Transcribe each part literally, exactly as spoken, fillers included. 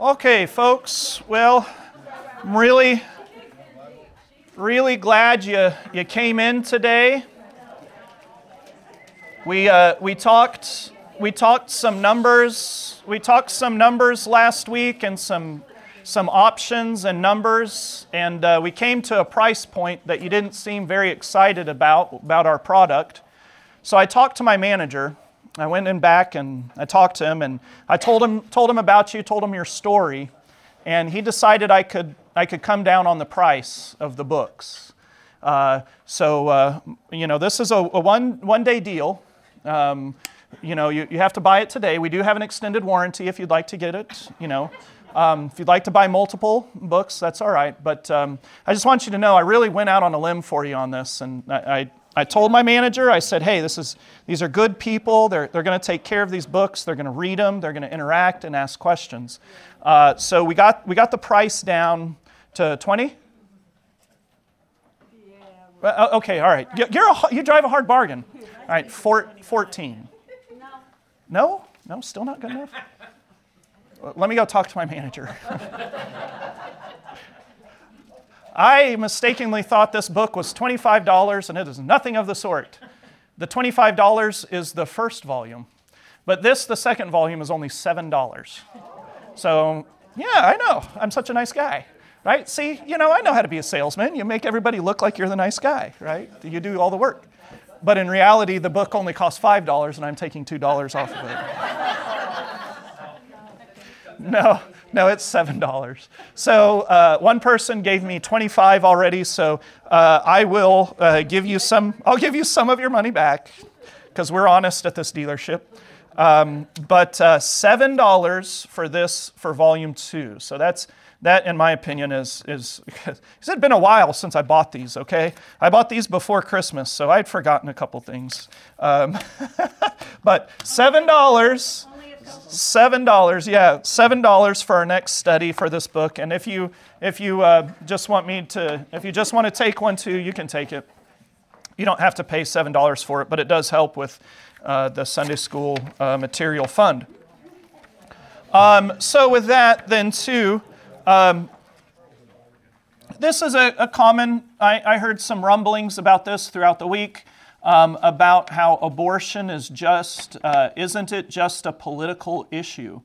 Okay, folks, well, I'm really, really glad you, you came in today. We uh, we talked we talked some numbers. We talked some numbers last week and some some options and numbers, and uh, we came to a price point that you didn't seem very excited about about our product. So I talked to my manager. I went in back and I talked to him, and I told him told him about you, told him your story, and he decided I could I could come down on the price of the books. Uh, so uh, you know, this is a, a one one day deal. Um, you know, you, you have to buy it today. We do have an extended warranty if you'd like to get it, you know. Um, if you'd like to buy multiple books, that's all right. But um, I just want you to know I really went out on a limb for you on this. And I, I, I told my manager, I said, hey, this is these are good people. They're, they're going to take care of these books. They're going to read them. They're going to interact and ask questions. Uh, so we got we got the price down to twenty dollars? Uh, okay, all right. You're a, you drive a hard bargain. All right, four, fourteen. No? No, still not good enough? Let me go talk to my manager. I mistakenly thought this book was twenty-five dollars, and it is nothing of the sort. The twenty-five dollars is the first volume, but this, the second volume, is only seven dollars. So, yeah, I know. I'm such a nice guy. Right? See, you know, I know how to be a salesman. You make everybody look like you're the nice guy, right? You do all the work. But in reality, the book only costs five dollars, and I'm taking two dollars off of it. No, no, it's seven dollars. So uh, one person gave me twenty-five dollars already, so uh, I will uh, give you some, I'll give you some of your money back, because we're honest at this dealership. Um, but uh, seven dollars for this, for volume two. So that's, that in my opinion is, is it's been a while since I bought these, okay? I bought these before Christmas, so I'd forgotten a couple things. Um, but seven dollars, seven dollars, yeah, seven dollars for our next study for this book. And if you, if you uh, just want me to, if you just want to take one too, you can take it. You don't have to pay seven dollars for it, but it does help with Uh, the Sunday School uh, Material Fund. Um, so with that, then, too, um, this is a, a common, I, I heard some rumblings about this throughout the week, um, about how abortion is just, uh, isn't it just a political issue?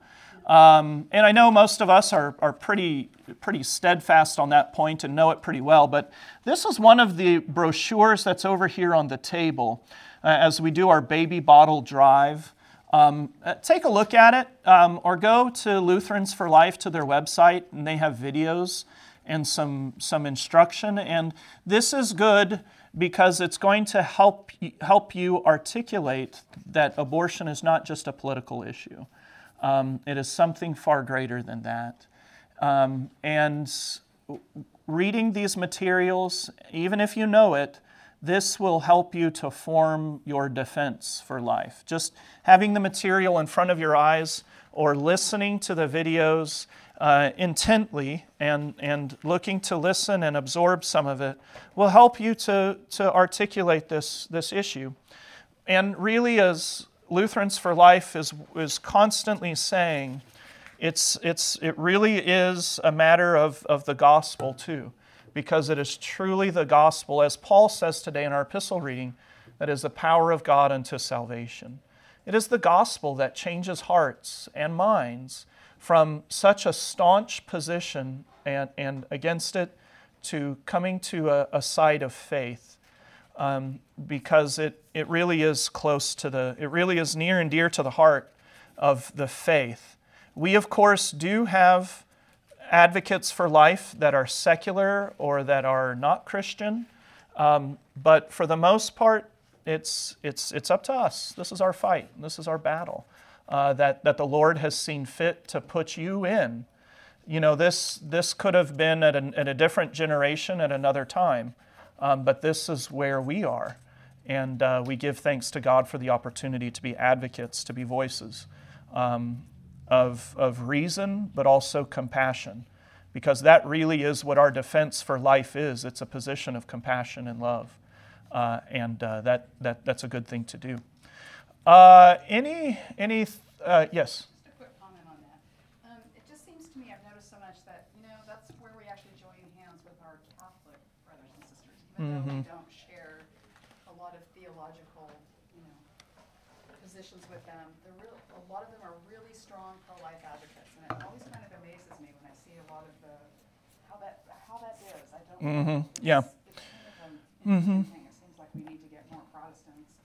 Um, and I know most of us are, are pretty pretty steadfast on that point and know it pretty well, but this is one of the brochures that's over here on the table. As we do our baby bottle drive, um, take a look at it, um, or go to Lutherans for Life, to their website, and they have videos and some some instruction. And this is good because it's going to help help you articulate that abortion is not just a political issue. Um, it is something far greater than that. Um, and reading these materials, even if you know it, this will help you to form your defense for life. Just having the material in front of your eyes or listening to the videos uh, intently and, and looking to listen and absorb some of it will help you to, to articulate this, this issue. And really, as Lutherans for Life is, is constantly saying, it's, it's, it really is a matter of, of the gospel too. Because it is truly the gospel, as Paul says today in our epistle reading, that is the power of God unto salvation. It is the gospel that changes hearts and minds from such a staunch position and, and against it to coming to a, a side of faith, um, because it, it really is close to the, it really is near and dear to the heart of the faith. We, of course, do have advocates for life that are secular or that are not Christian, um, but for the most part, it's it's it's up to us. This is our fight. This is our battle uh, that that the Lord has seen fit to put you in. You know, this this could have been at, an, at a different generation at another time, um, but this is where we are, and uh, we give thanks to God for the opportunity to be advocates, to be voices. Um, Of, of reason, but also compassion, because that really is what our defense for life is. It's a position of compassion and love, uh, and uh, that that that's a good thing to do. Uh, any any uh, yes. Just a quick comment on that. Um, it just seems to me have noticed so much that, you know, that's where we actually join hands with our Catholic brothers and sisters, even mm-hmm. though we don't share a lot of theological, you know, positions with them. They're real, a lot of them are really strong pro-life advocates, and it always kind of amazes me when I see a lot of the, how that, how that is. I don't mm-hmm. know. It's, yeah. It's kind of an interesting mm-hmm. thing. It seems like we need to get more Protestants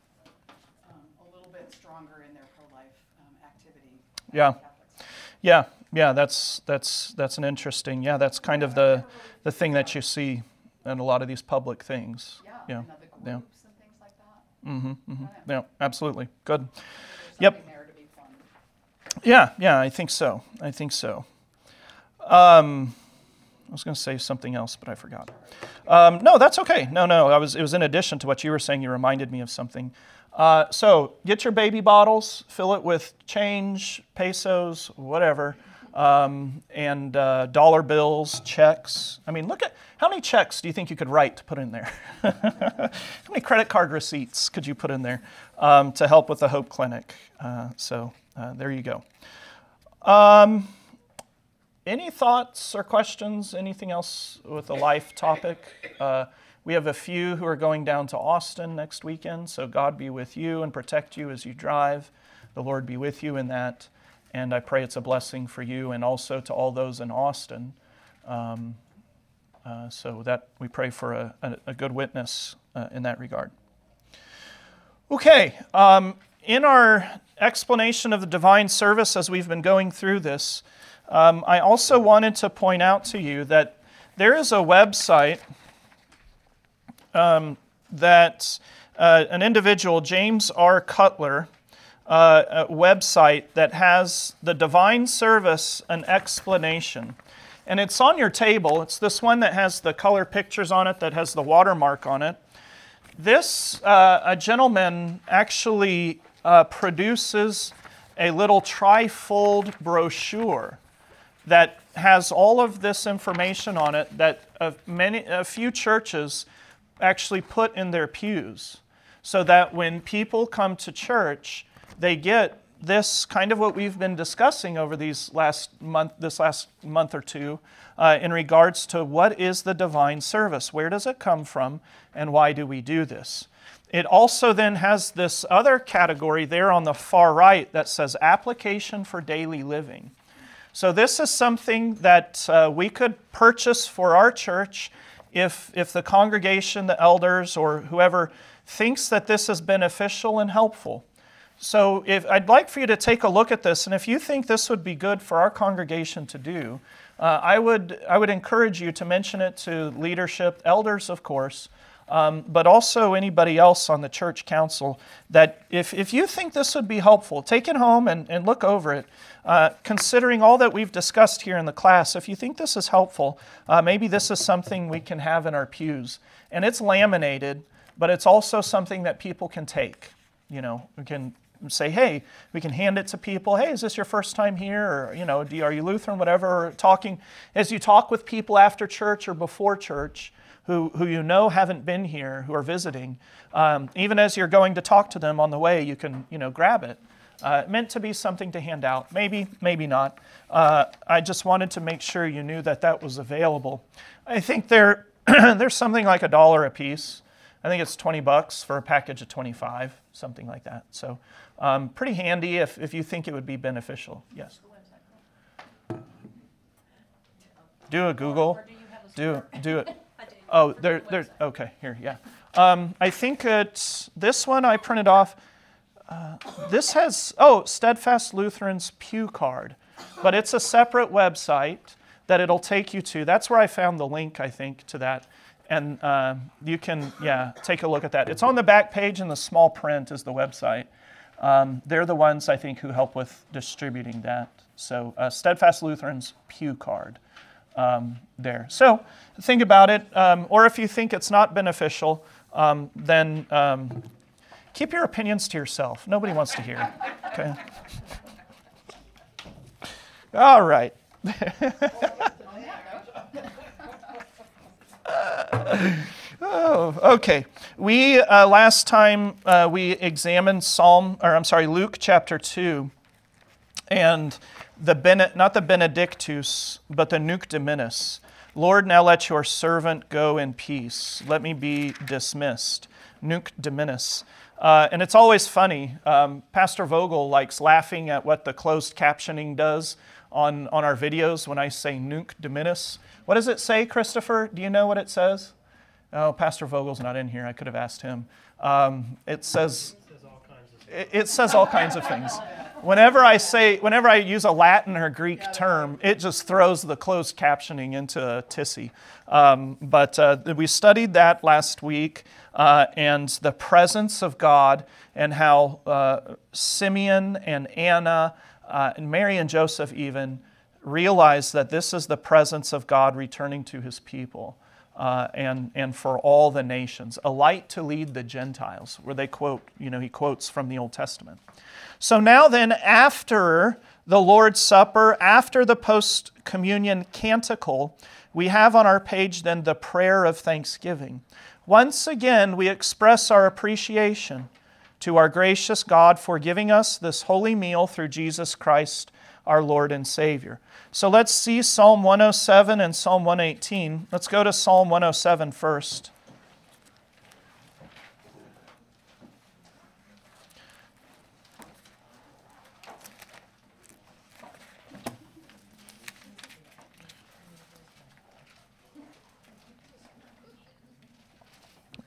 um, a little bit stronger in their pro-life um, activity. Yeah. Yeah, yeah, that's that's that's an interesting, yeah, that's kind of the the thing that you see in a lot of these public things. Yeah, yeah, and other groups yeah. and things like that. Mm-hmm, mm-hmm. Yeah, absolutely. Good. So yep. There to be fun. Yeah, yeah, I think so. I think so. Um, I was going to say something else, but I forgot. Um, no, that's okay. No, no, I was. It was in addition to what you were saying. You reminded me of something. Uh, so get your baby bottles, fill it with change, pesos, whatever, um, and uh, dollar bills, checks. I mean, look at how many checks do you think you could write to put in there? How many credit card receipts could you put in there um, to help with the Hope Clinic? Uh, so uh, there you go. Um, any thoughts or questions? Anything else with a life topic? Uh, We have a few who are going down to Austin next weekend, so God be with you and protect you as you drive. The Lord be with you in that, and I pray it's a blessing for you and also to all those in Austin. Um, uh, so that we pray for a, a, a good witness uh, in that regard. Okay, um, in our explanation of the divine service as we've been going through this, um, I also wanted to point out to you that there is a website... Um, that uh, an individual, James R. Cutler, uh, a website that has the divine service an explanation. And it's on your table. It's this one that has the color pictures on it, that has the watermark on it. This, uh, a gentleman actually uh, produces a little trifold brochure that has all of this information on it that uh, many, a few churches actually put in their pews, so that when people come to church, they get this kind of what we've been discussing over these last month, this last month or two, uh, in regards to what is the divine service, where does it come from, and why do we do this? It also then has this other category there on the far right that says application for daily living. So this is something that uh, we could purchase for our church. If if the congregation, the elders, or whoever thinks that this is beneficial and helpful. So if I'd like for you to take a look at this, and if you think this would be good for our congregation to do, uh, I would I would encourage you to mention it to leadership, elders, of course, um, but also anybody else on the church council, that if, if you think this would be helpful, take it home and, and look over it. Uh, considering all that we've discussed here in the class, if you think this is helpful, uh, maybe this is something we can have in our pews. And it's laminated, but it's also something that people can take. You know, we can say, hey, we can hand it to people. Hey, is this your first time here? Or, you know, are you Lutheran, whatever? Or talking, as you talk with people after church or before church, Who, who you know haven't been here, who are visiting, um, even as you're going to talk to them on the way, you can, you know, grab it. Uh, meant to be something to hand out. Maybe, maybe not. Uh, I just wanted to make sure you knew that that was available. I think there, there's something like a dollar a piece. I think it's twenty bucks for a package of twenty-five, something like that. So um, pretty handy if, if you think it would be beneficial. Yes? Do a Google. Do, do it. Oh, there, there. Okay, here, yeah. Um, I think it's this one I printed off. Uh, this has, oh, Steadfast Lutheran's Pew Card. But it's a separate website that it'll take you to. That's where I found the link, I think, to that. And uh, you can, yeah, take a look at that. It's on the back page, and the small print is the website. Um, they're the ones, I think, who help with distributing that. So uh, Steadfast Lutheran's Pew Card. Um, there. So think about it, um, or if you think it's not beneficial, um, then um, keep your opinions to yourself. Nobody wants to hear it. Okay. All right. uh, oh, okay. We uh, last time uh, we examined Psalm, or I'm sorry, Luke chapter two, and the bene, not the Benedictus, but the Nunc Dimittis. Lord, now let your servant go in peace. Let me be dismissed. Nunc Dimittis. Uh, and it's always funny. Um, Pastor Vogel likes laughing at what the closed captioning does on, on our videos when I say Nunc Dimittis. What does it say, Christopher? Do you know what it says? Oh, Pastor Vogel's not in here. I could have asked him. Um, it says it, it says all kinds of things. Whenever I say, whenever I use a Latin or Greek term, it just throws the closed captioning into a tizzy. Um, but uh, we studied that last week uh, and the presence of God and how uh, Simeon and Anna uh, and Mary and Joseph even realized that this is the presence of God returning to his people uh, and, and for all the nations, a light to lead the Gentiles, where they quote, you know, he quotes from the Old Testament. So now then, after the Lord's Supper, after the post-communion canticle, we have on our page then the prayer of thanksgiving. Once again, we express our appreciation to our gracious God for giving us this holy meal through Jesus Christ, our Lord and Savior. So let's see Psalm one oh seven and Psalm one eighteen. Let's go to Psalm one oh seven first.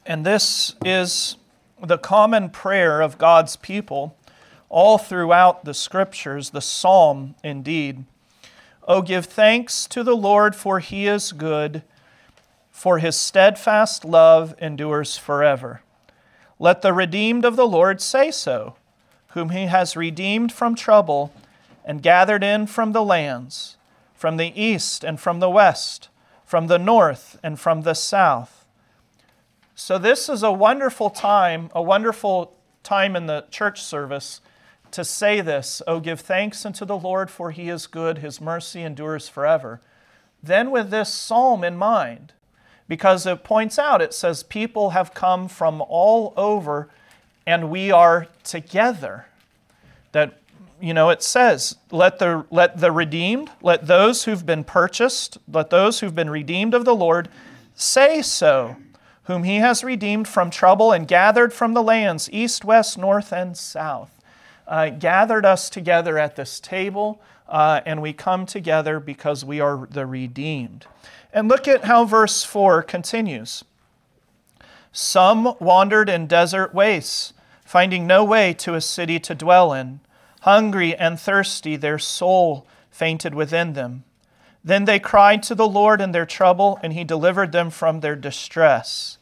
And this is the common prayer of God's people all throughout the Scriptures, the Psalm indeed. Oh, give thanks to the Lord, for he is good, for his steadfast love endures forever. Let the redeemed of the Lord say so, whom he has redeemed from trouble and gathered in from the lands, from the east and from the west, from the north and from the south. So this is a wonderful time, a wonderful time in the church service to say this, oh, give thanks unto the Lord, for he is good, his mercy endures forever. Then with this psalm in mind, because it points out, it says, people have come from all over and we are together. That, you know, it says, let the, let the redeemed, let those who've been purchased, let those who've been redeemed of the Lord say so, whom he has redeemed from trouble and gathered from the lands, east, west, north, and south. Uh, gathered us together at this table, uh, and we come together because we are the redeemed. And look at how verse four continues. Some wandered in desert wastes, finding no way to a city to dwell in. Hungry and thirsty, their soul fainted within them. Then they cried to the Lord in their trouble, and he delivered them from their distress.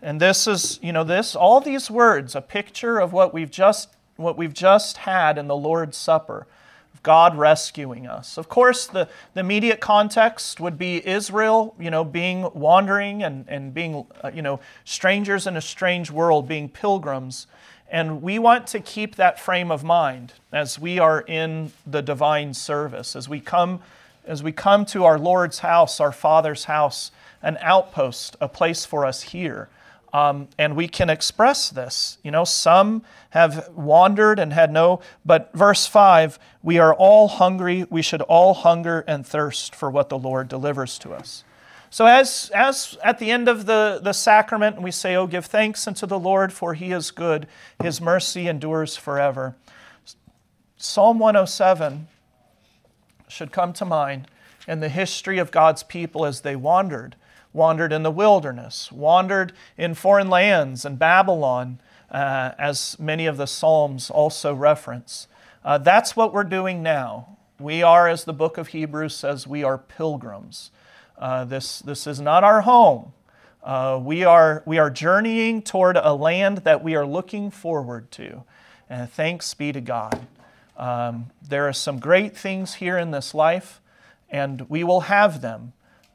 And this is, you know, this, all these words, a picture of what we've just, what we've just had in the Lord's Supper, of God rescuing us. Of course, the, the immediate context would be Israel, you know, being wandering and, and being, uh, you know, strangers in a strange world, being pilgrims. And we want to keep that frame of mind as we are in the divine service, as we come As we come to our Lord's house, our Father's house, an outpost, a place for us here. Um, and we can express this. You know, some have wandered and had no, but verse five, we are all hungry. We should all hunger and thirst for what the Lord delivers to us. So as as at the end of the, the sacrament, we say, oh, give thanks unto the Lord, for he is good. His mercy endures forever. Psalm one oh seven should come to mind in the history of God's people as they wandered, wandered in the wilderness, wandered in foreign lands and Babylon, uh, as many of the Psalms also reference. Uh, that's what we're doing now. We are, as the book of Hebrews says, we are pilgrims. Uh, this, this is not our home. Uh, we are, we are journeying toward a land that we are looking forward to. And thanks be to God. Um, there are some great things here in this life, and we will have them,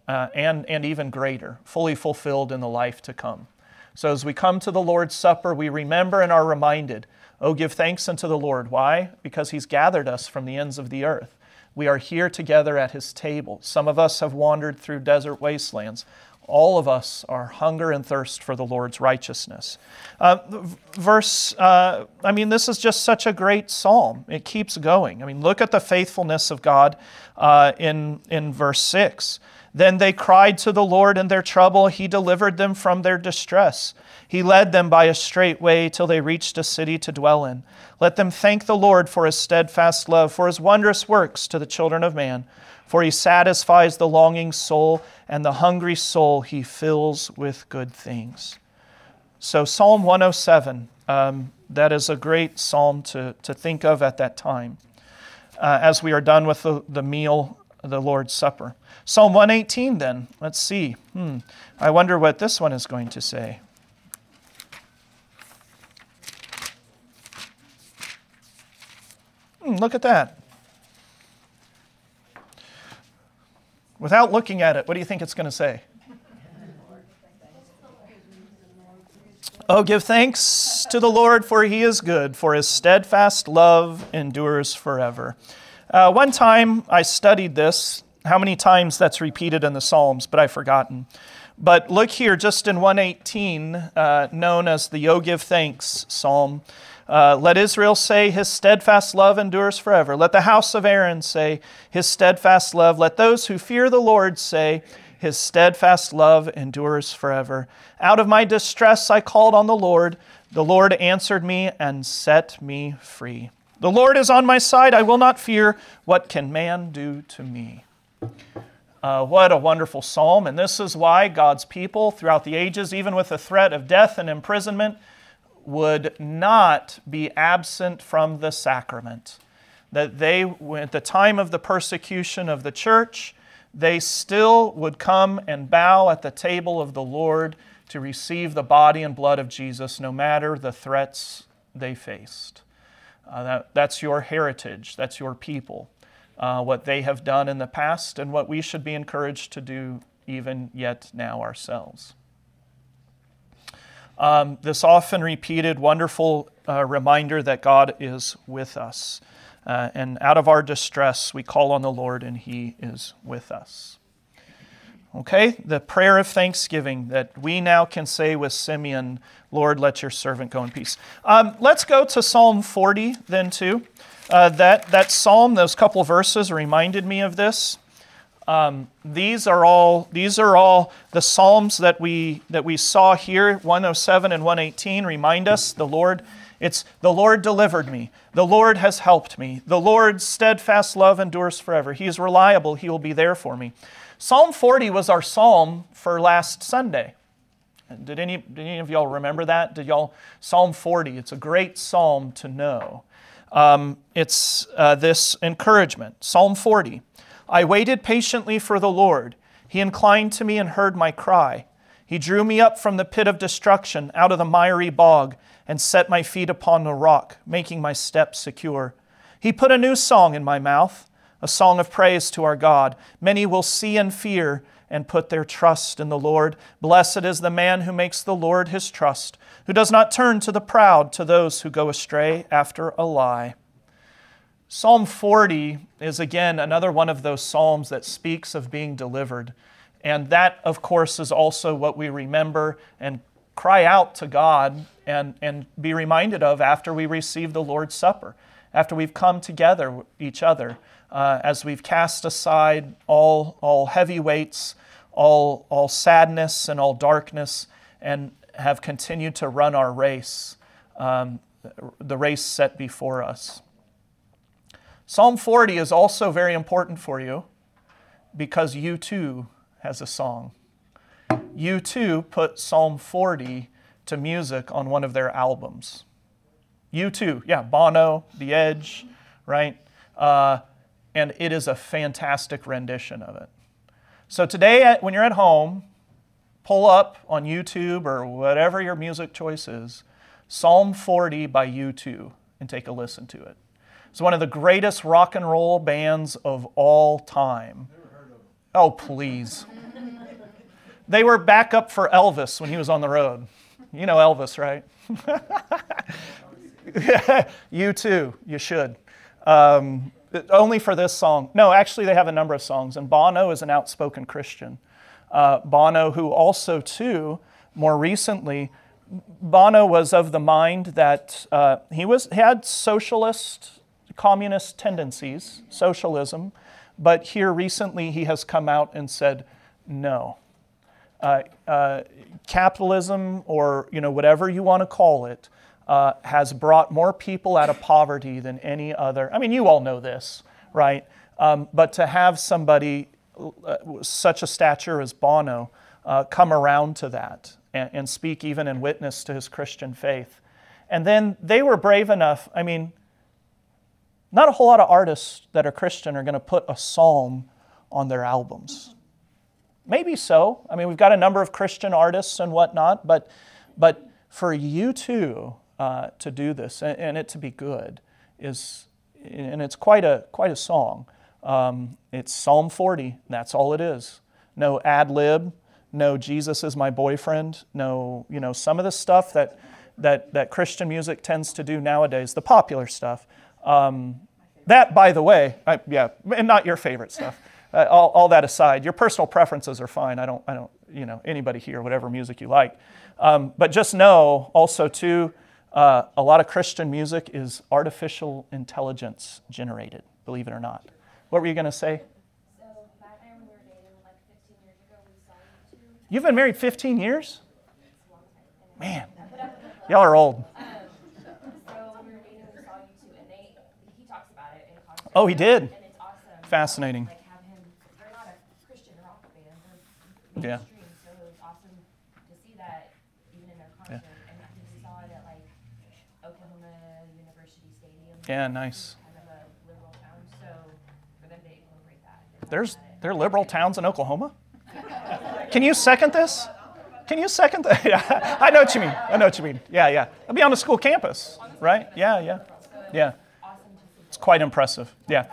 uh, and, and even greater, fully fulfilled in the life to come. So as we come to the Lord's Supper, we remember and are reminded, oh, give thanks unto the Lord. Why? Because he's gathered us from the ends of the earth. We are here together at his table. Some of us have wandered through desert wastelands. all of us are hunger and thirst for the Lord's righteousness. Uh, verse, uh, I mean, this is just such a great psalm. It keeps going. I mean, look at the faithfulness of God uh, in, in verse six. Then they cried to the Lord in their trouble. He delivered them from their distress. He led them by a straight way till they reached a city to dwell in. Let them thank the Lord for his steadfast love, for his wondrous works to the children of man. For he satisfies the longing soul, and the hungry soul he fills with good things. So Psalm one oh seven, um, that is a great psalm to, to think of at that time, uh, as we are done with the, the meal, the Lord's Supper. Psalm one eighteen then, let's see. Hmm. I wonder what this one is going to say. Hmm, look at that. Without looking at it, what do you think it's going to say? Oh, give thanks to the Lord, for he is good, for his steadfast love endures forever. Uh, one time I studied this, how many times that's repeated in the Psalms, but I've forgotten. But look here, just in one eighteen, uh, known as the O Give Thanks Psalm. Uh, let Israel say, his steadfast love endures forever. Let the house of Aaron say, his steadfast love. Let those who fear the Lord say, his steadfast love endures forever. Out of my distress I called on the Lord. The Lord answered me and set me free. The Lord is on my side. I will not fear. What can man do to me? Uh, what a wonderful psalm. And this is why God's people throughout the ages, even with the threat of death and imprisonment, would not be absent from the sacrament. That they, at the time of the persecution of the church, they still would come and bow at the table of the Lord to receive the body and blood of Jesus, no matter the threats they faced. Uh, that, that's your heritage. That's your people. Uh, what they have done in the past and what we should be encouraged to do even yet now ourselves. Um, this often repeated wonderful uh, reminder that God is with us. Uh, and out of our distress, we call on the Lord and he is with us. Okay, the prayer of thanksgiving that we now can say with Simeon, Lord, let your servant go in peace. Um, let's go to Psalm forty then too. Uh, that, that psalm, those couple verses reminded me of this. Um, these are all these are all the psalms that we that we saw here. one oh seven and one eighteen remind us the Lord. It's the Lord delivered me. The Lord has helped me. The Lord's steadfast love endures forever. He is reliable. He will be there for me. Psalm forty was our psalm for last Sunday. Did any did any of y'all remember that? Did y'all Psalm forty? It's a great psalm to know. Um, it's uh, this encouragement. Psalm forty. I waited patiently for the Lord. He inclined to me and heard my cry. He drew me up from the pit of destruction, out of the miry bog, and set my feet upon a rock, making my steps secure. He put a new song in my mouth, a song of praise to our God. Many will see and fear and put their trust in the Lord. Blessed is the man who makes the Lord his trust, who does not turn to the proud, to those who go astray after a lie. Psalm forty is again another one of those psalms that speaks of being delivered. And that, of course, is also what we remember and cry out to God and, and be reminded of after we receive the Lord's Supper, after we've come together with each other, uh, as we've cast aside all, all heavy weights, all, all sadness and all darkness, and have continued to run our race, um, the race set before us. Psalm forty is also very important for you because U two has a song. U two put Psalm forty to music on one of their albums. U two, yeah, Bono, The Edge, right? Uh, and it is a fantastic rendition of it. So today, when you're at home, pull up on YouTube or whatever your music choice is, Psalm forty by U two, and take a listen to it. It's one of the greatest rock and roll bands of all time. Never heard of them. Oh, please. They were backup for Elvis when he was on the road. You know Elvis, right? You too. You should. Um, only for this song. No, actually, they have a number of songs, and Bono is an outspoken Christian. uh, Bono, who also, too, more recently, Bono was of the mind that uh, he was had socialist, communist tendencies, socialism, but here recently he has come out and said, no. Uh, uh, capitalism, or you know whatever you want to call it, uh, has brought more people out of poverty than any other. I mean, you all know this, right? Um, but to have somebody uh, such a stature as Bono uh, come around to that and, and speak even in witness to his Christian faith. And then they were brave enough. I mean, not a whole lot of artists that are Christian are going to put a psalm on their albums. Maybe so. I mean, we've got a number of Christian artists and whatnot, but but for U two uh, to do this and, and it to be good is, and it's quite a quite a song. Um, it's Psalm forty. That's all it is. No ad lib. No Jesus is my boyfriend. No, you know, some of the stuff that that that Christian music tends to do nowadays, the popular stuff. Um, that, by the way, I, yeah, and not your favorite stuff. Uh, all, all that aside, your personal preferences are fine. I don't, I don't, you know, anybody here, whatever music you like. Um, but just know also too, uh, a lot of Christian music is artificial intelligence generated, believe it or not. What were you going to say? So, Matt and I, when we were dating like fifteen years ago, we saw you two. You've been married fifteen years? Man, y'all are old. Um, so, when we were dating, we saw you two, and they, he talks about it in concert. Oh, he did? And it's awesome. Fascinating. Yeah. So it was awesome to see that even in their concert. Yeah. And I think we saw it at like Oklahoma University Stadium. Yeah, nice. Kind of a liberal town, so for them to incorporate that. There's there are liberal towns in Oklahoma? Can you second this? Can you second that? Yeah. I know what you mean. I know what you mean. Yeah, yeah. I'll be on a school campus, right? Yeah, yeah. Yeah. It's quite impressive. Yeah.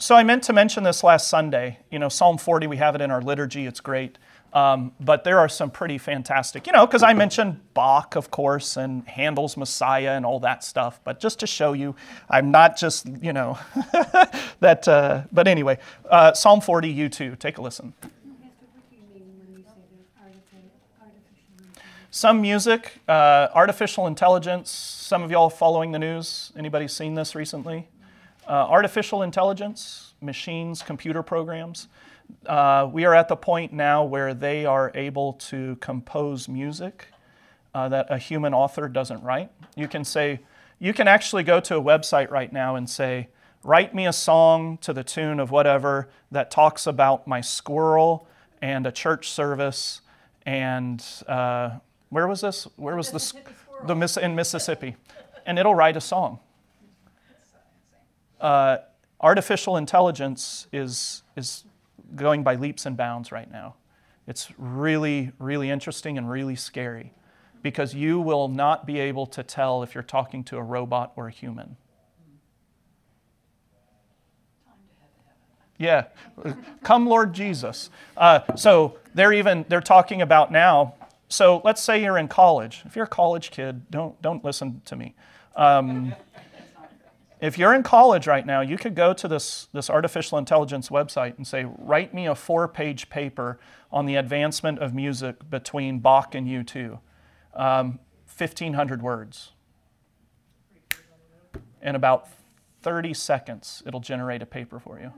So I meant to mention this last Sunday. You know, Psalm forty, we have it in our liturgy. It's great. Um, but there are some pretty fantastic, you know, because I mentioned Bach, of course, and Handel's Messiah and all that stuff. But just to show you, I'm not just, you know, that, uh, but anyway, uh, Psalm forty, U two, take a listen. Some music, uh, artificial intelligence. Some of y'all following the news. Anybody seen this recently? Uh, artificial intelligence, machines, computer programs. Uh, we are at the point now where they are able to compose music uh, that a human author doesn't write. You can say, you can actually go to a website right now and say, write me a song to the tune of whatever that talks about my squirrel and a church service and uh, where was this? Where was the the Miss in Mississippi? And it'll write a song. Uh, artificial intelligence is is going by leaps and bounds right now. It's really, really interesting and really scary because you will not be able to tell if you're talking to a robot or a human. Yeah, come Lord Jesus. Uh, so they're even they're talking about now. So let's say you're in college. If you're a college kid, don't don't listen to me. Um, If you're in college right now, you could go to this, this artificial intelligence website and say, write me a four-page paper on the advancement of music between Bach and U two. Um, fifteen hundred words. In about thirty seconds, it'll generate a paper for you.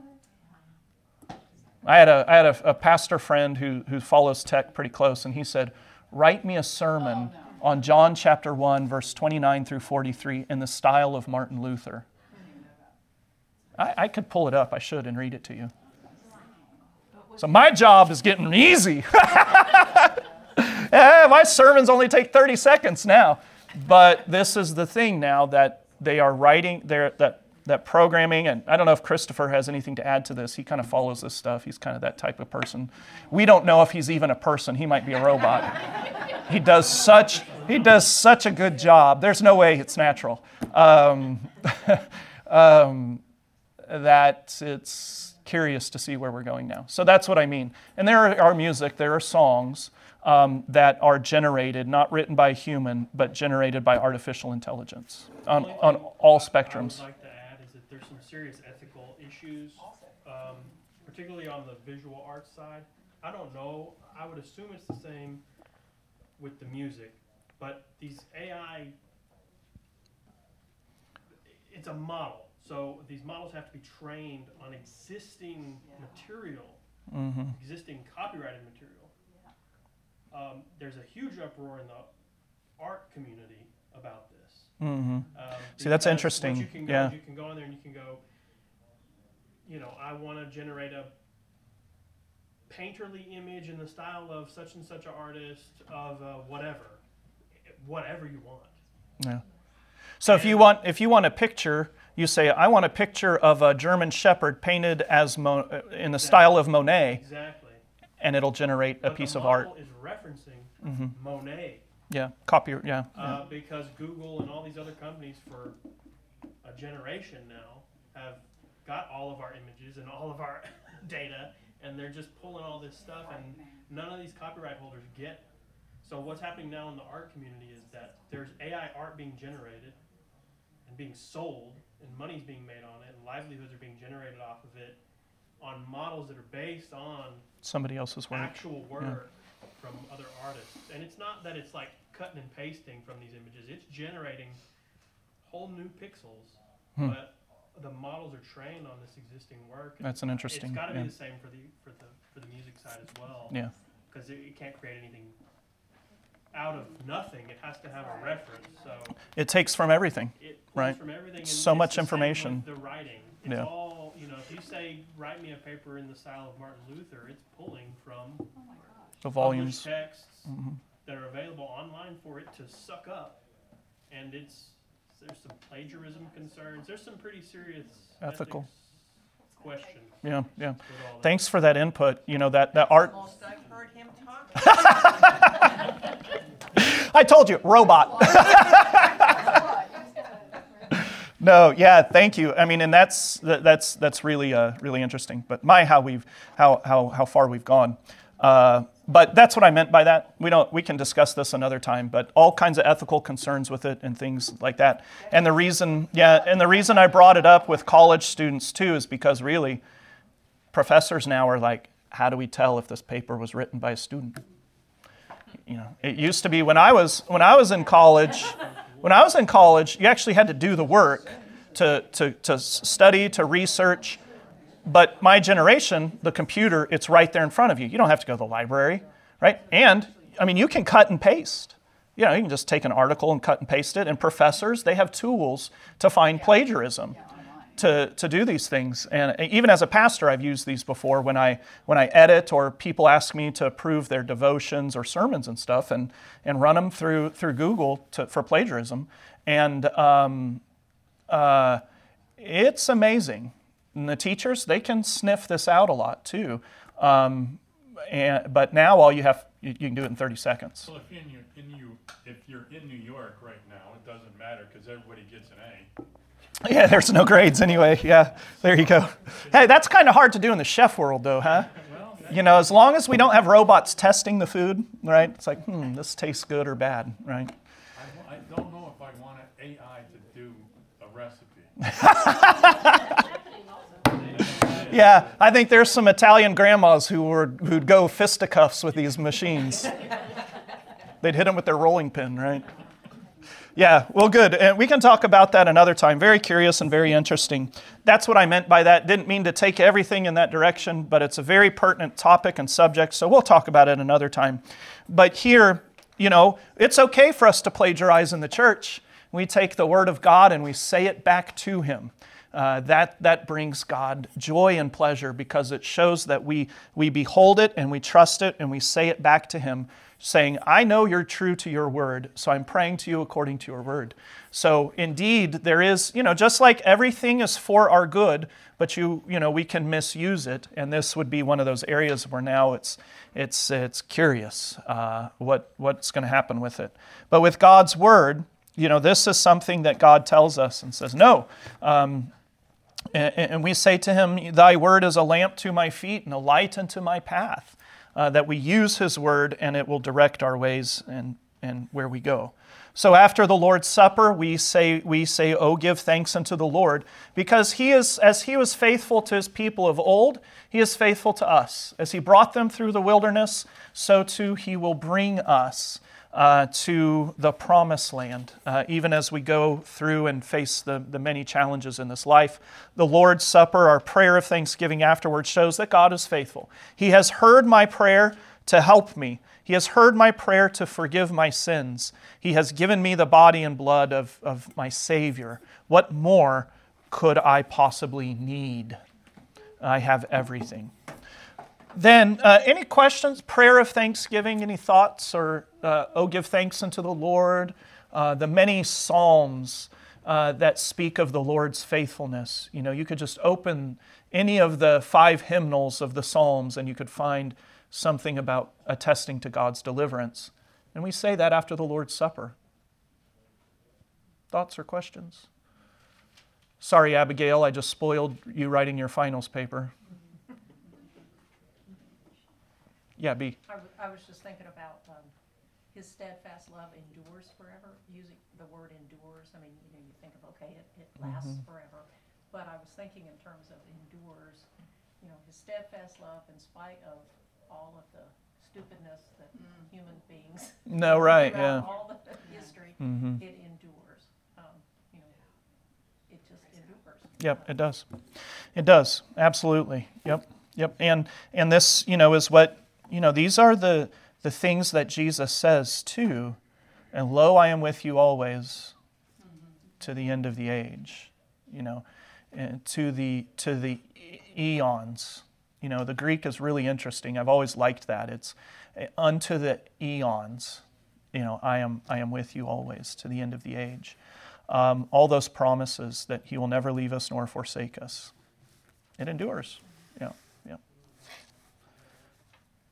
I had a, I had a, a pastor friend who, who follows tech pretty close, and he said, write me a sermon on John chapter one, verse twenty-nine through forty-three in the style of Martin Luther. I, I could pull it up, I should, and read it to you. So my job is getting easy. Yeah, my sermons only take thirty seconds now. But this is the thing now that they are writing, that, that programming, and I don't know if Christopher has anything to add to this. He kind of follows this stuff. He's kind of that type of person. We don't know if he's even a person. He might be a robot. He does such he does such a good job. There's no way it's natural. Um, um, that it's curious to see where we're going now. So that's what I mean. And there are music, there are songs um, that are generated, not written by a human, but generated by artificial intelligence on, on all spectrums. What I'd like to add is that there's some serious ethical issues, um, particularly on the visual arts side. I don't know. I would assume it's the same with the music, but these A I, it's a model. So these models have to be trained on existing yeah. material, mm-hmm. existing copyrighted material. Yeah. Um, there's a huge uproar in the art community about this. Mm-hmm. Um, See, that's interesting. You can go, yeah. you can go on there and you can go, you know, I want to generate a painterly image in the style of such and such an artist of uh, whatever, whatever you want. Yeah. So and if you want, if you want a picture, you say, I want a picture of a German shepherd painted as Mo- in the exactly. style of Monet. Exactly. And it'll generate but a piece the of art. Is referencing mm-hmm. Monet. Yeah. Copy. Yeah. Uh, yeah. Because Google and all these other companies for a generation now have got all of our images and all of our data, and they're just pulling all this stuff, and none of these copyright holders get it. So what's happening now in the art community is that there's A I art being generated and being sold, and money's being made on it, and livelihoods are being generated off of it on models that are based on somebody else's work, actual work yeah. from other artists. And it's not that it's like cutting and pasting from these images. It's generating whole new pixels, hmm. but the models are trained on this existing work. That's an interesting. It's got to be yeah. the same for the for the for the music side as well. Yeah. Because it, it can't create anything out of nothing. It has to have a reference. So it takes from everything. It right. From everything. So much the information. The writing. It's yeah. all, you know. If you say write me a paper in the style of Martin Luther, it's pulling from oh my gosh. the volumes texts mm-hmm. that are available online for it to suck up, and it's. There's some plagiarism concerns. There's some pretty serious ethical questions. Yeah, yeah. Thanks for that input. You know, that, that art. Almost I've heard him talk. I told you, robot. No, yeah, thank you. I mean, and that's that's that's really uh, really interesting. But my how we've how how how far we've gone. Uh, But that's what I meant by that. We don't. We can discuss this another time. But all kinds of ethical concerns with it and things like that. And the reason, yeah, and the reason I brought it up with college students too is because really, professors now are like, how do we tell if this paper was written by a student? You know, it used to be when I was when I was in college, when I was in college, you actually had to do the work to to to study, to research. But my generation, the computer, it's right there in front of you. You don't have to go to the library, right? And, I mean, you can cut and paste. You know, you can just take an article and cut and paste it. And professors, they have tools to find plagiarism, to, to do these things. And even as a pastor, I've used these before when I when I edit or people ask me to approve their devotions or sermons and stuff and, and run them through through Google to, for plagiarism. And um, uh, it's amazing. And the teachers, they can sniff this out a lot too, um, and, but now all you have, you, you can do it in thirty seconds. Well, if, in your, in you, if you're in New York right now, it doesn't matter because everybody gets an A. Yeah, there's no grades anyway. Yeah, there you go. Hey, that's kind of hard to do in the chef world though, huh? Well, you know, as long as we don't have robots testing the food, right? It's like, hmm, this tastes good or bad, right? I, I don't know if I want an A I to do a recipe. Yeah, I think there's some Italian grandmas who were, who'd go fisticuffs with these machines. They'd hit them with their rolling pin, right? Yeah, well, good. And we can talk about that another time. Very curious and very interesting. That's what I meant by that. Didn't mean to take everything in that direction, but it's a very pertinent topic and subject, so we'll talk about it another time. But here, you know, it's okay for us to plagiarize in the church. We take the Word of God and we say it back to Him. Uh, that that brings God joy and pleasure because it shows that we we behold it and we trust it and we say it back to Him, saying, I know you're true to your word, so I'm praying to you according to your word. So indeed, there is, you know, just like everything is for our good, but you you know, we can misuse it, and this would be one of those areas where now it's it's it's curious uh, what what's going to happen with it. But with God's word, you know, this is something that God tells us and says, no. Um, And we say to Him, Thy word is a lamp to my feet and a light unto my path, uh, that we use His word and it will direct our ways and, and where we go. So after the Lord's Supper, we say, we say, "Oh, give thanks unto the Lord," because he is, as he was faithful to his people of old, he is faithful to us. As he brought them through the wilderness, so too he will bring us uh, to the promised land, uh, even as we go through and face the, the many challenges in this life. The Lord's Supper, our prayer of thanksgiving afterwards, shows that God is faithful. He has heard my prayer to help me. He has heard my prayer to forgive my sins. He has given me the body and blood of, of my Savior. What more could I possibly need? I have everything. Then, uh, any questions? Prayer of thanksgiving, any thoughts? Or, uh, oh, give thanks unto the Lord. Uh, the many psalms uh, that speak of the Lord's faithfulness. You know, you could just open any of the five hymnals of the Psalms and you could find something about attesting to God's deliverance. And we say that after the Lord's Supper. Thoughts or questions? Sorry, Abigail, I just spoiled you writing your finals paper. Yeah, B. I, w- I was just thinking about um, his steadfast love endures forever, using the word endures. I mean, you know, you think of, okay, it, it lasts mm-hmm. forever. But I was thinking in terms of endures, you know, his steadfast love in spite of all of the stupidness that human beings no right yeah all the history mm-hmm. it endures um, you know it just endures yep it does it does absolutely yep yep and and this you know is what you know these are the the things that Jesus says too. And lo, I am with you always mm-hmm. to the end of the age, you know and to the to the eons. You know, the Greek is really interesting. I've always liked that. It's unto the eons. You know, I am I am with you always to the end of the age. Um, all those promises that he will never leave us nor forsake us. It endures. Yeah, yeah.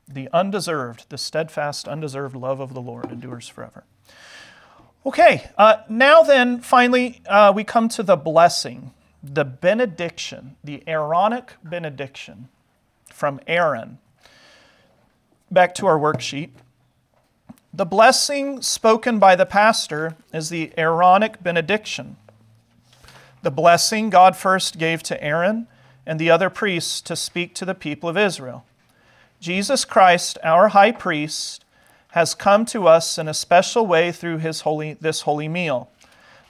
The undeserved, the steadfast, undeserved love of the Lord endures forever. Okay, uh, now then, finally, uh, we come to the blessing, the benediction, the Aaronic benediction. From Aaron. Back to our worksheet. The blessing spoken by the pastor is the Aaronic benediction. The blessing God first gave to Aaron and the other priests to speak to the people of Israel. Jesus Christ, our high priest, has come to us in a special way through his holy, this holy meal.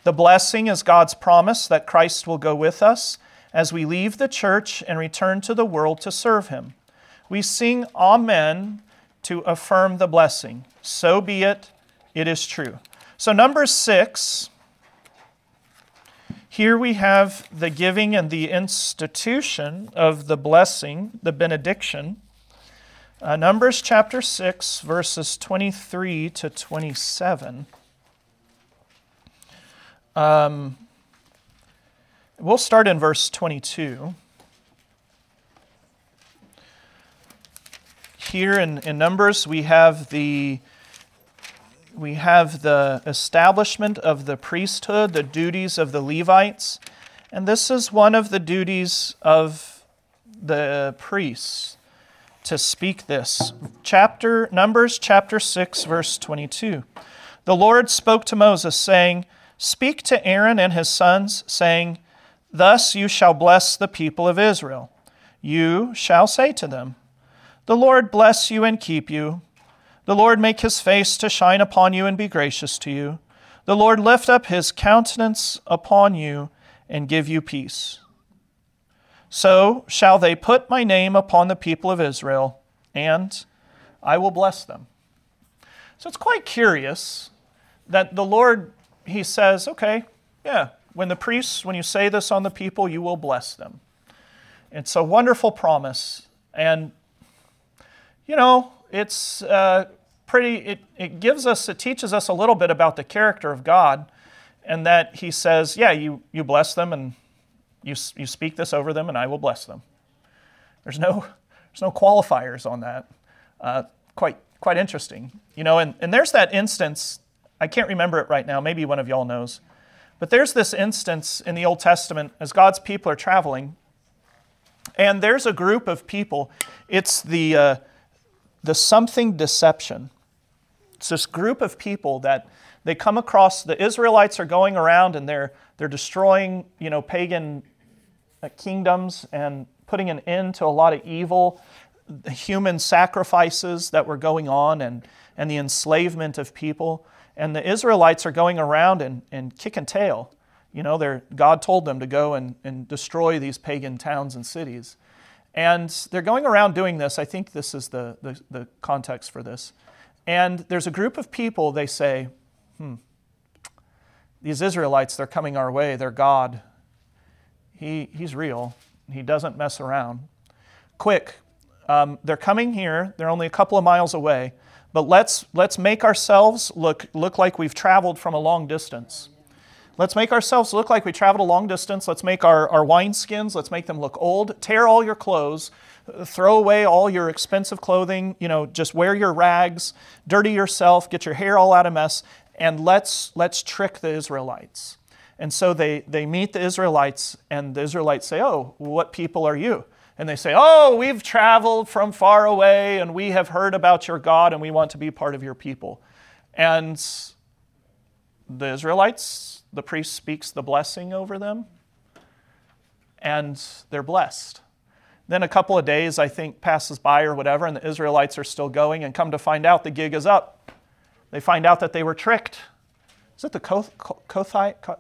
The blessing is God's promise that Christ will go with us as we leave the church and return to the world to serve him. We sing Amen to affirm the blessing. So be it, it is true. So number six, here we have the giving and the institution of the blessing, the benediction. Uh, Numbers chapter six, verses twenty-three to twenty-seven. Um... We'll start in verse twenty-two. Here in, in Numbers, we have the we have the establishment of the priesthood, the duties of the Levites, and this is one of the duties of the priests to speak this. Chapter Numbers chapter six, verse twenty-two. The Lord spoke to Moses, saying, "Speak to Aaron and his sons, saying, Thus you shall bless the people of Israel. You shall say to them, The Lord bless you and keep you. The Lord make his face to shine upon you and be gracious to you. The Lord lift up his countenance upon you and give you peace. So shall they put my name upon the people of Israel, and I will bless them." So it's quite curious that the Lord, he says, okay, yeah, when the priests, when you say this on the people, you will bless them. It's a wonderful promise. And, you know, it's uh, pretty, it, it gives us, it teaches us a little bit about the character of God, and that he says, yeah, you, you bless them and you you speak this over them and I will bless them. There's no there's no qualifiers on that. Uh, quite quite interesting. You know, and, and there's that instance, I can't remember it right now, maybe one of y'all knows, but there's this instance in the Old Testament as God's people are traveling, and there's a group of people. It's the uh, the something deception. It's this group of people that They come across, the Israelites are going around and they're they're destroying, you know, pagan kingdoms and putting an end to a lot of evil, the human sacrifices that were going on and, and the enslavement of people. And the Israelites are going around and, and kicking tail. You know, they're, God told them to go and, and destroy these pagan towns and cities. And they're going around doing this. I think this is the, the, the context for this. And there's a group of people, they say, hmm, these Israelites, they're coming our way. They're God. He, he's real. He doesn't mess around. Quick, um, they're coming here. They're only a couple of miles away. But let's let's make ourselves look look like we've traveled from a long distance. Let's make ourselves look like we traveled a long distance. Let's make our, our wineskins, let's make them look old. Tear all your clothes. Throw away all your expensive clothing. You know, just wear your rags. Dirty yourself. Get your hair all out of mess. And let's let's trick the Israelites. And so they, they meet the Israelites, and the Israelites say, "Oh, what people are you?" And they say, "Oh, we've traveled from far away, and we have heard about your God, and we want to be part of your people." And the Israelites, the priest speaks the blessing over them, and they're blessed. Then a couple of days, I think, passes by or whatever, and the Israelites are still going, and come to find out the gig is up. They find out that they were tricked. Is it the Koth- Kothite? Koth-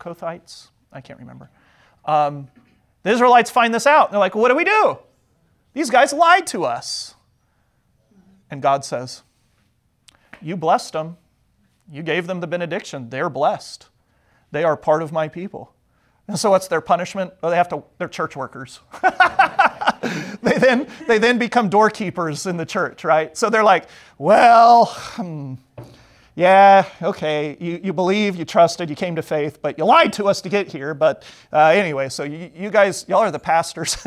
Kothites? I can't remember. Um, the Israelites find this out. They're like, "What do we do? These guys lied to us." And God says, "You blessed them. You gave them the benediction. They're blessed. They are part of my people." And so what's their punishment? Oh, they have to, they're church workers. They then they then become doorkeepers in the church, right? So they're like, "Well, hmm, yeah, okay, you, you believe, you trusted, you came to faith, but you lied to us to get here. But uh, anyway, so you, you guys, y'all are the pastors.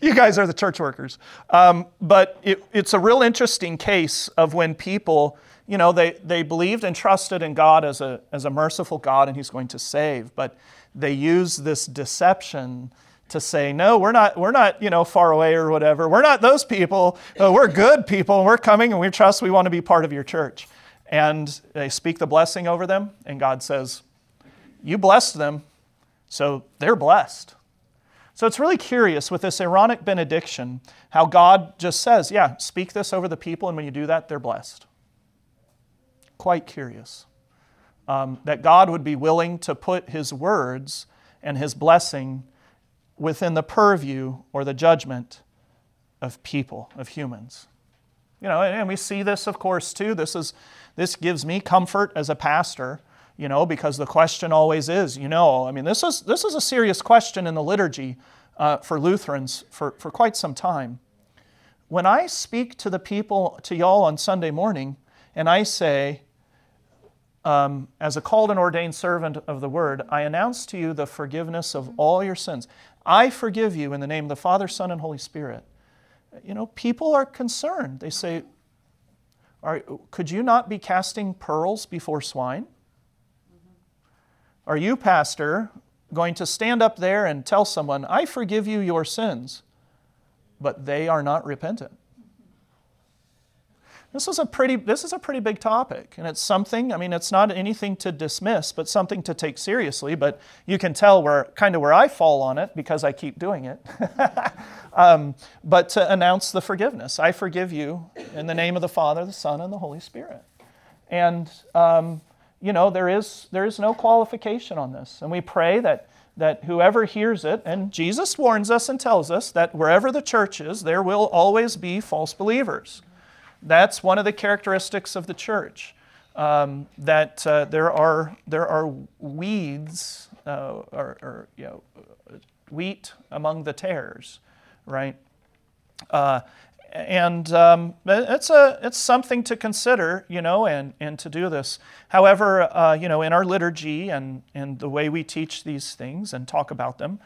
You guys are the church workers." Um, but it, it's a real interesting case of when people, you know, they, they believed and trusted in God as a, as a merciful God, and He's going to save. But they use this deception to say, "No, we're not, we're not, you know, far away or whatever. We're not those people. Uh, we're good people. We're coming and we trust. We want to be part of your church." And they speak the blessing over them. And God says, "You blessed them, so they're blessed." So it's really curious with this Aaronic benediction, how God just says, "Yeah, speak this over the people. And when you do that, they're blessed." Quite curious um, that God would be willing to put His words and His blessing within the purview or the judgment of people, of humans. You know, and we see this, of course, too. This is, this gives me comfort as a pastor, you know, because the question always is, you know, I mean, this is this is a serious question in the liturgy uh, for Lutherans for, for quite some time. When I speak to the people, to y'all on Sunday morning, and I say, Um, as a called and ordained servant of the Word, I announce to you the forgiveness of all your sins. I forgive you in the name of the Father, Son, and Holy Spirit. You know, people are concerned. They say, "Are, could you not be casting pearls before swine? Are you, pastor, going to stand up there and tell someone, 'I forgive you your sins,' but they are not repentant?" This is a pretty this is a pretty big topic, and it's something, I mean, it's not anything to dismiss, but something to take seriously. But you can tell where kind of where I fall on it because I keep doing it. um, but to announce the forgiveness, "I forgive you in the name of the Father, the Son, and the Holy Spirit." And um, you know, there is there is no qualification on this, and we pray that that whoever hears it, and Jesus warns us and tells us that wherever the church is, there will always be false believers. That's one of the characteristics of the church, um, that uh, there are there are weeds uh, or, or you know, wheat among the tares, right? Uh, and um, it's a it's something to consider, you know, and, and to do this. However, uh, you know, in our liturgy and, and the way we teach these things and talk about them,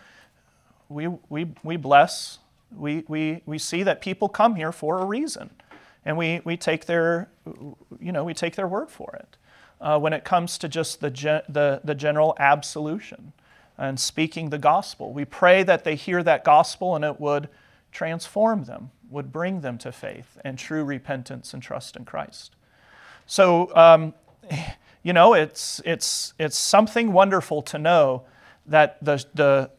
we we we bless. We we we see that people come here for a reason. And we, we take their, you know, we take their word for it uh, when it comes to just the, gen, the the general absolution and speaking the gospel. We pray that they hear that gospel and it would transform them, would bring them to faith and true repentance and trust in Christ. So, um, you know, it's it's it's something wonderful to know that the the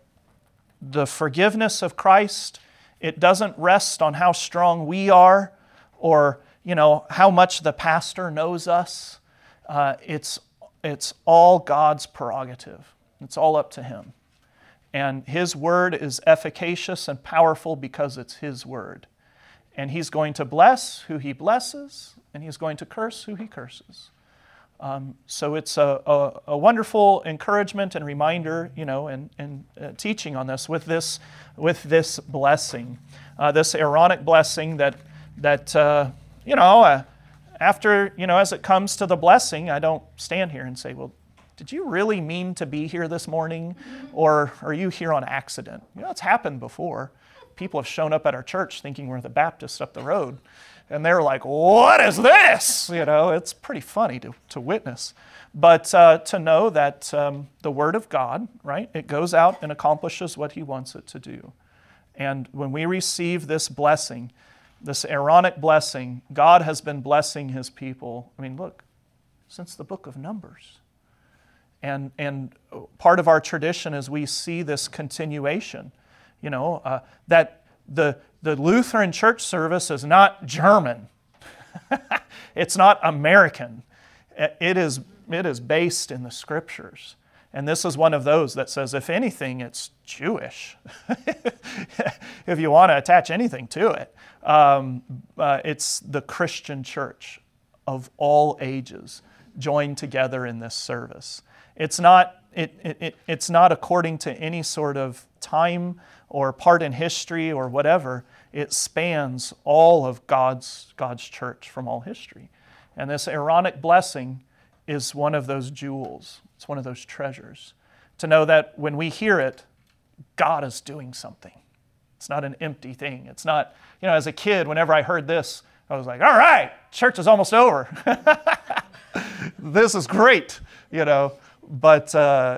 the forgiveness of Christ, it doesn't rest on how strong we are, or you know how much the pastor knows us. Uh, it's it's all God's prerogative. It's all up to Him, and His word is efficacious and powerful because it's His word, and He's going to bless who He blesses, and He's going to curse who He curses. Um, so it's a, a, a wonderful encouragement and reminder, you know, and, and uh, teaching on this with this with this blessing, uh, this Aaronic blessing that that uh, you know uh, after you know as it comes to the blessing, I don't stand here and say, well, did you really mean to be here this morning, or are you here on accident? You know, it's happened before. People have shown up at our church thinking we're the Baptists up the road. And they're like, what is this? You know, it's pretty funny to, to witness. But uh, to know that um, the Word of God, right, it goes out and accomplishes what He wants it to do. And when we receive this blessing, this Aaronic blessing, God has been blessing His people. I mean, look, since the book of Numbers. And, and part of our tradition is we see this continuation, you know, uh, that the The Lutheran church service is not German. It's not American. It is, it is based in the Scriptures. And this is one of those that says, if anything, it's Jewish. If you want to attach anything to it. Um, uh, it's the Christian church of all ages joined together in this service. It's not, it, it, it, it's not according to any sort of time or part in history or whatever. It spans all of God's God's church from all history. And this Aaronic blessing is one of those jewels. It's one of those treasures. To know that when we hear it, God is doing something. It's not an empty thing. It's not, you know, as a kid, whenever I heard this, I was like, all right, church is almost over. This is great, you know. But uh,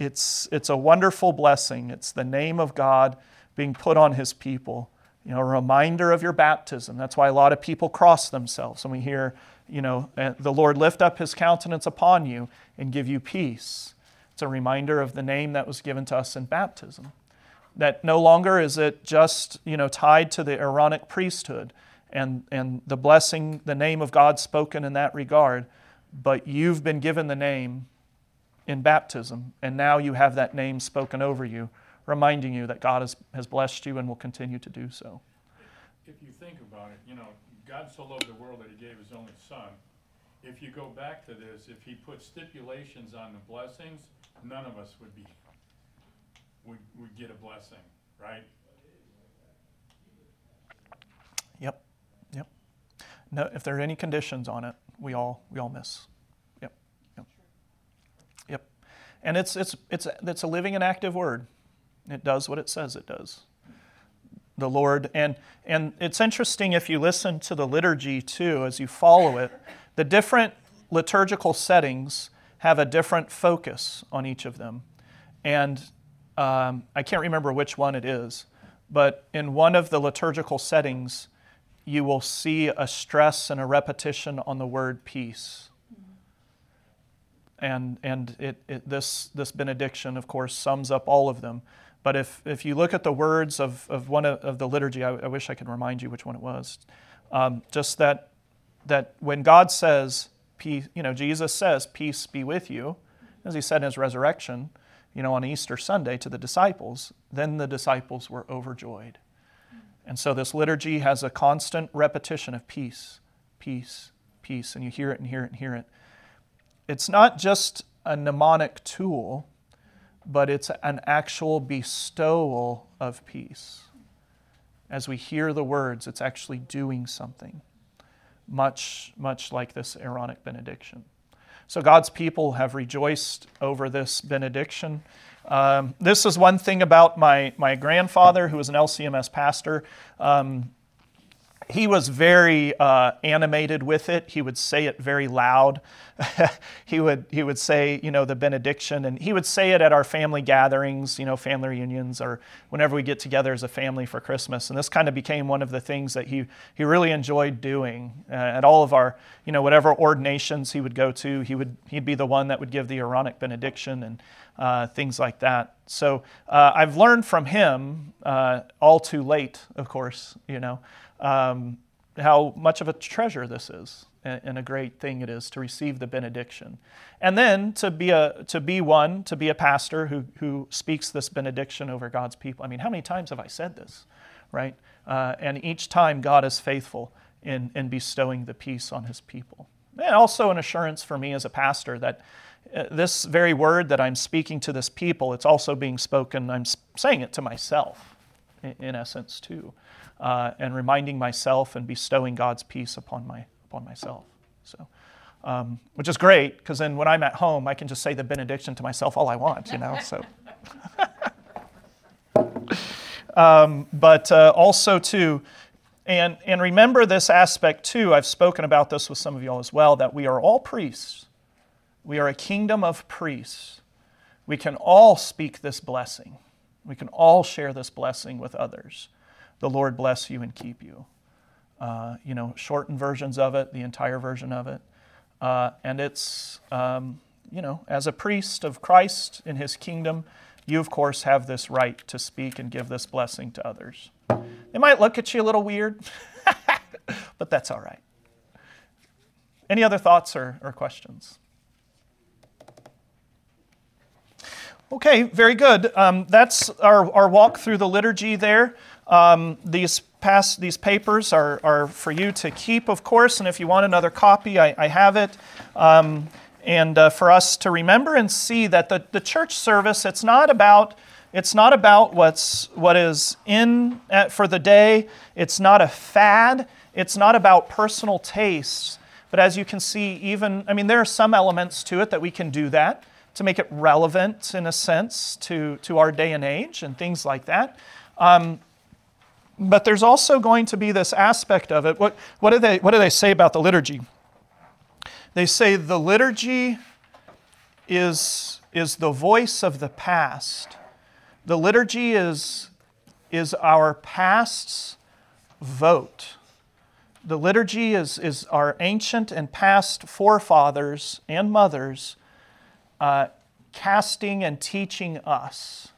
It's it's a wonderful blessing. It's the name of God being put on His people. You know, a reminder of your baptism. That's why a lot of people cross themselves. And we hear, you know, the Lord lift up His countenance upon you and give you peace. It's a reminder of the name that was given to us in baptism. That no longer is it just, you know, tied to the Aaronic priesthood and, and the blessing, the name of God spoken in that regard, but you've been given the name in baptism, and now you have that name spoken over you, reminding you that God has, has blessed you and will continue to do so. If you think about it, you know, God so loved the world that He gave His only Son. If you go back to this, if He put stipulations on the blessings, none of us would be would would get a blessing, right? Yep, yep. No, if there are any conditions on it, we all we all miss. And it's it's it's it's a living and active word. It does what it says it does. The Lord, and and it's interesting if you listen to the liturgy too, as you follow it, the different liturgical settings have a different focus on each of them. And um, I can't remember which one it is, but in one of the liturgical settings, you will see a stress and a repetition on the word peace. And and it, it this this benediction, of course, sums up all of them. But if, if you look at the words of, of one of, of the liturgy, I, I wish I could remind you which one it was. Um, just that that when God says, peace, you know, Jesus says, peace be with you, as He said in His resurrection, you know, on Easter Sunday to the disciples, then the disciples were overjoyed. And so this liturgy has a constant repetition of peace, peace, peace, and you hear it and hear it and hear it. It's not just a mnemonic tool, but it's an actual bestowal of peace. As we hear the words, it's actually doing something, much, much like this Aaronic benediction. So God's people have rejoiced over this benediction. Um, this is one thing about my, my grandfather, who was an L C M S pastor. Um, He was very uh, animated with it. He would say it very loud. he would he would say, you know, the benediction, and he would say it at our family gatherings, you know, family reunions, or whenever we get together as a family for Christmas. And this kind of became one of the things that he he really enjoyed doing. Uh, at all of our, you know, whatever ordinations he would go to, he would he'd be the one that would give the Aaronic benediction and uh, things like that. So uh, I've learned from him, uh, all too late, of course, you know, Um, how much of a treasure this is, and a great thing it is to receive the benediction, and then to be a to be one to be a pastor who who speaks this benediction over God's people. I mean, how many times have I said this, right? Uh, and each time God is faithful in in bestowing the peace on His people, and also an assurance for me as a pastor that uh, this very word that I'm speaking to this people, it's also being spoken. I'm saying it to myself, in, in essence, too. Uh, and reminding myself and bestowing God's peace upon my upon myself. So, um, which is great, because then when I'm at home, I can just say the benediction to myself all I want, you know. So, um, but uh, also too, and and remember this aspect too. I've spoken about this with some of y'all as well. That we are all priests. We are a kingdom of priests. We can all speak this blessing. We can all share this blessing with others. The Lord bless you and keep you. Uh, you know, shortened versions of it, the entire version of it. Uh, and it's, um, you know, as a priest of Christ in His kingdom, you, of course, have this right to speak and give this blessing to others. They might look at you a little weird, but that's all right. Any other thoughts or, or questions? Okay, very good. Um, that's our, our walk through the liturgy there. Um, these past these papers are, are for you to keep, of course, and if you want another copy, I, I have it. Um, and uh, for us to remember and see that the, the church service, it's not about it's not about what's what is in at, for the day. It's not a fad. It's not about personal tastes. But as you can see, even I mean, there are some elements to it that we can do that to make it relevant in a sense to to our day and age and things like that. Um, But there's also going to be this aspect of it. What, what do they, what do they say about the liturgy? They say the liturgy is, is the voice of the past. The liturgy is, is our past's vote. The liturgy is, is our ancient and past forefathers and mothers uh, casting and teaching us.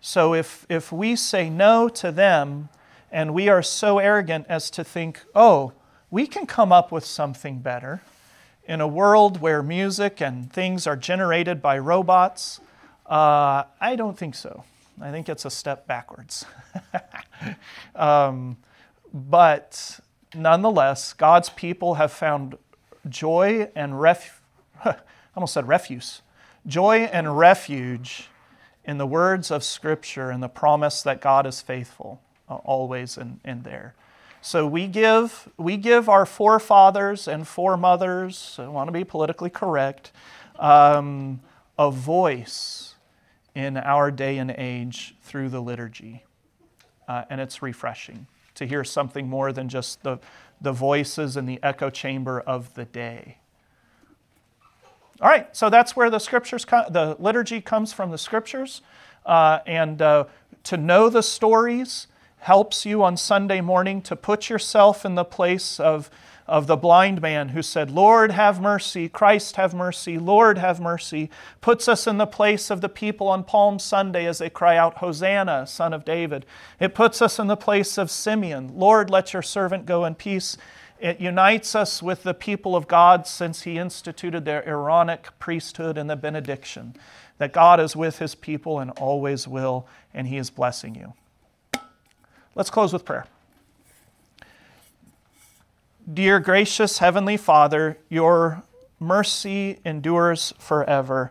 So if if we say no to them, and we are so arrogant as to think, oh, we can come up with something better in a world where music and things are generated by robots, uh, I don't think so. I think it's a step backwards. um, but nonetheless, God's people have found joy and ref I almost said refuse. Joy and refuge in the words of Scripture and the promise that God is faithful uh, always and, and there. So we give we give our forefathers and foremothers, I want to be politically correct, um, a voice in our day and age through the liturgy. Uh, and it's refreshing to hear something more than just the, the voices in the echo chamber of the day. All right, so that's where the scriptures, the liturgy comes from the scriptures, uh, and uh, to know the stories helps you on Sunday morning to put yourself in the place of of the blind man who said, "Lord, have mercy, Christ, have mercy, Lord, have mercy," puts us in the place of the people on Palm Sunday as they cry out, "Hosanna, Son of David." It puts us in the place of Simeon, "Lord, let your servant go in peace." It unites us with the people of God since He instituted their Aaronic priesthood and the benediction, that God is with His people and always will, and He is blessing you. Let's close with prayer. Dear gracious Heavenly Father, your mercy endures forever.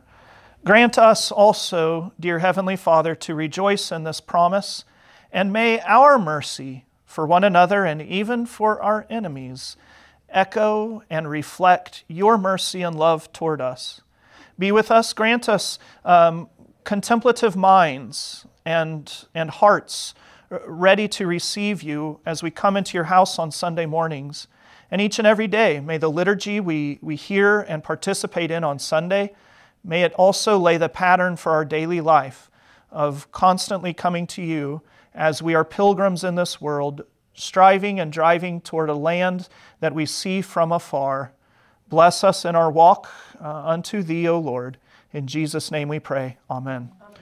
Grant us also, dear Heavenly Father, to rejoice in this promise, and may our mercy for one another and even for our enemies, echo and reflect your mercy and love toward us. Be with us, grant us um, contemplative minds and, and hearts ready to receive you as we come into your house on Sunday mornings. And each and every day, may the liturgy we, we hear and participate in on Sunday, may it also lay the pattern for our daily life of constantly coming to you as we are pilgrims in this world, striving and driving toward a land that we see from afar. Bless us in our walk uh, unto thee, O Lord. In Jesus' name we pray. Amen.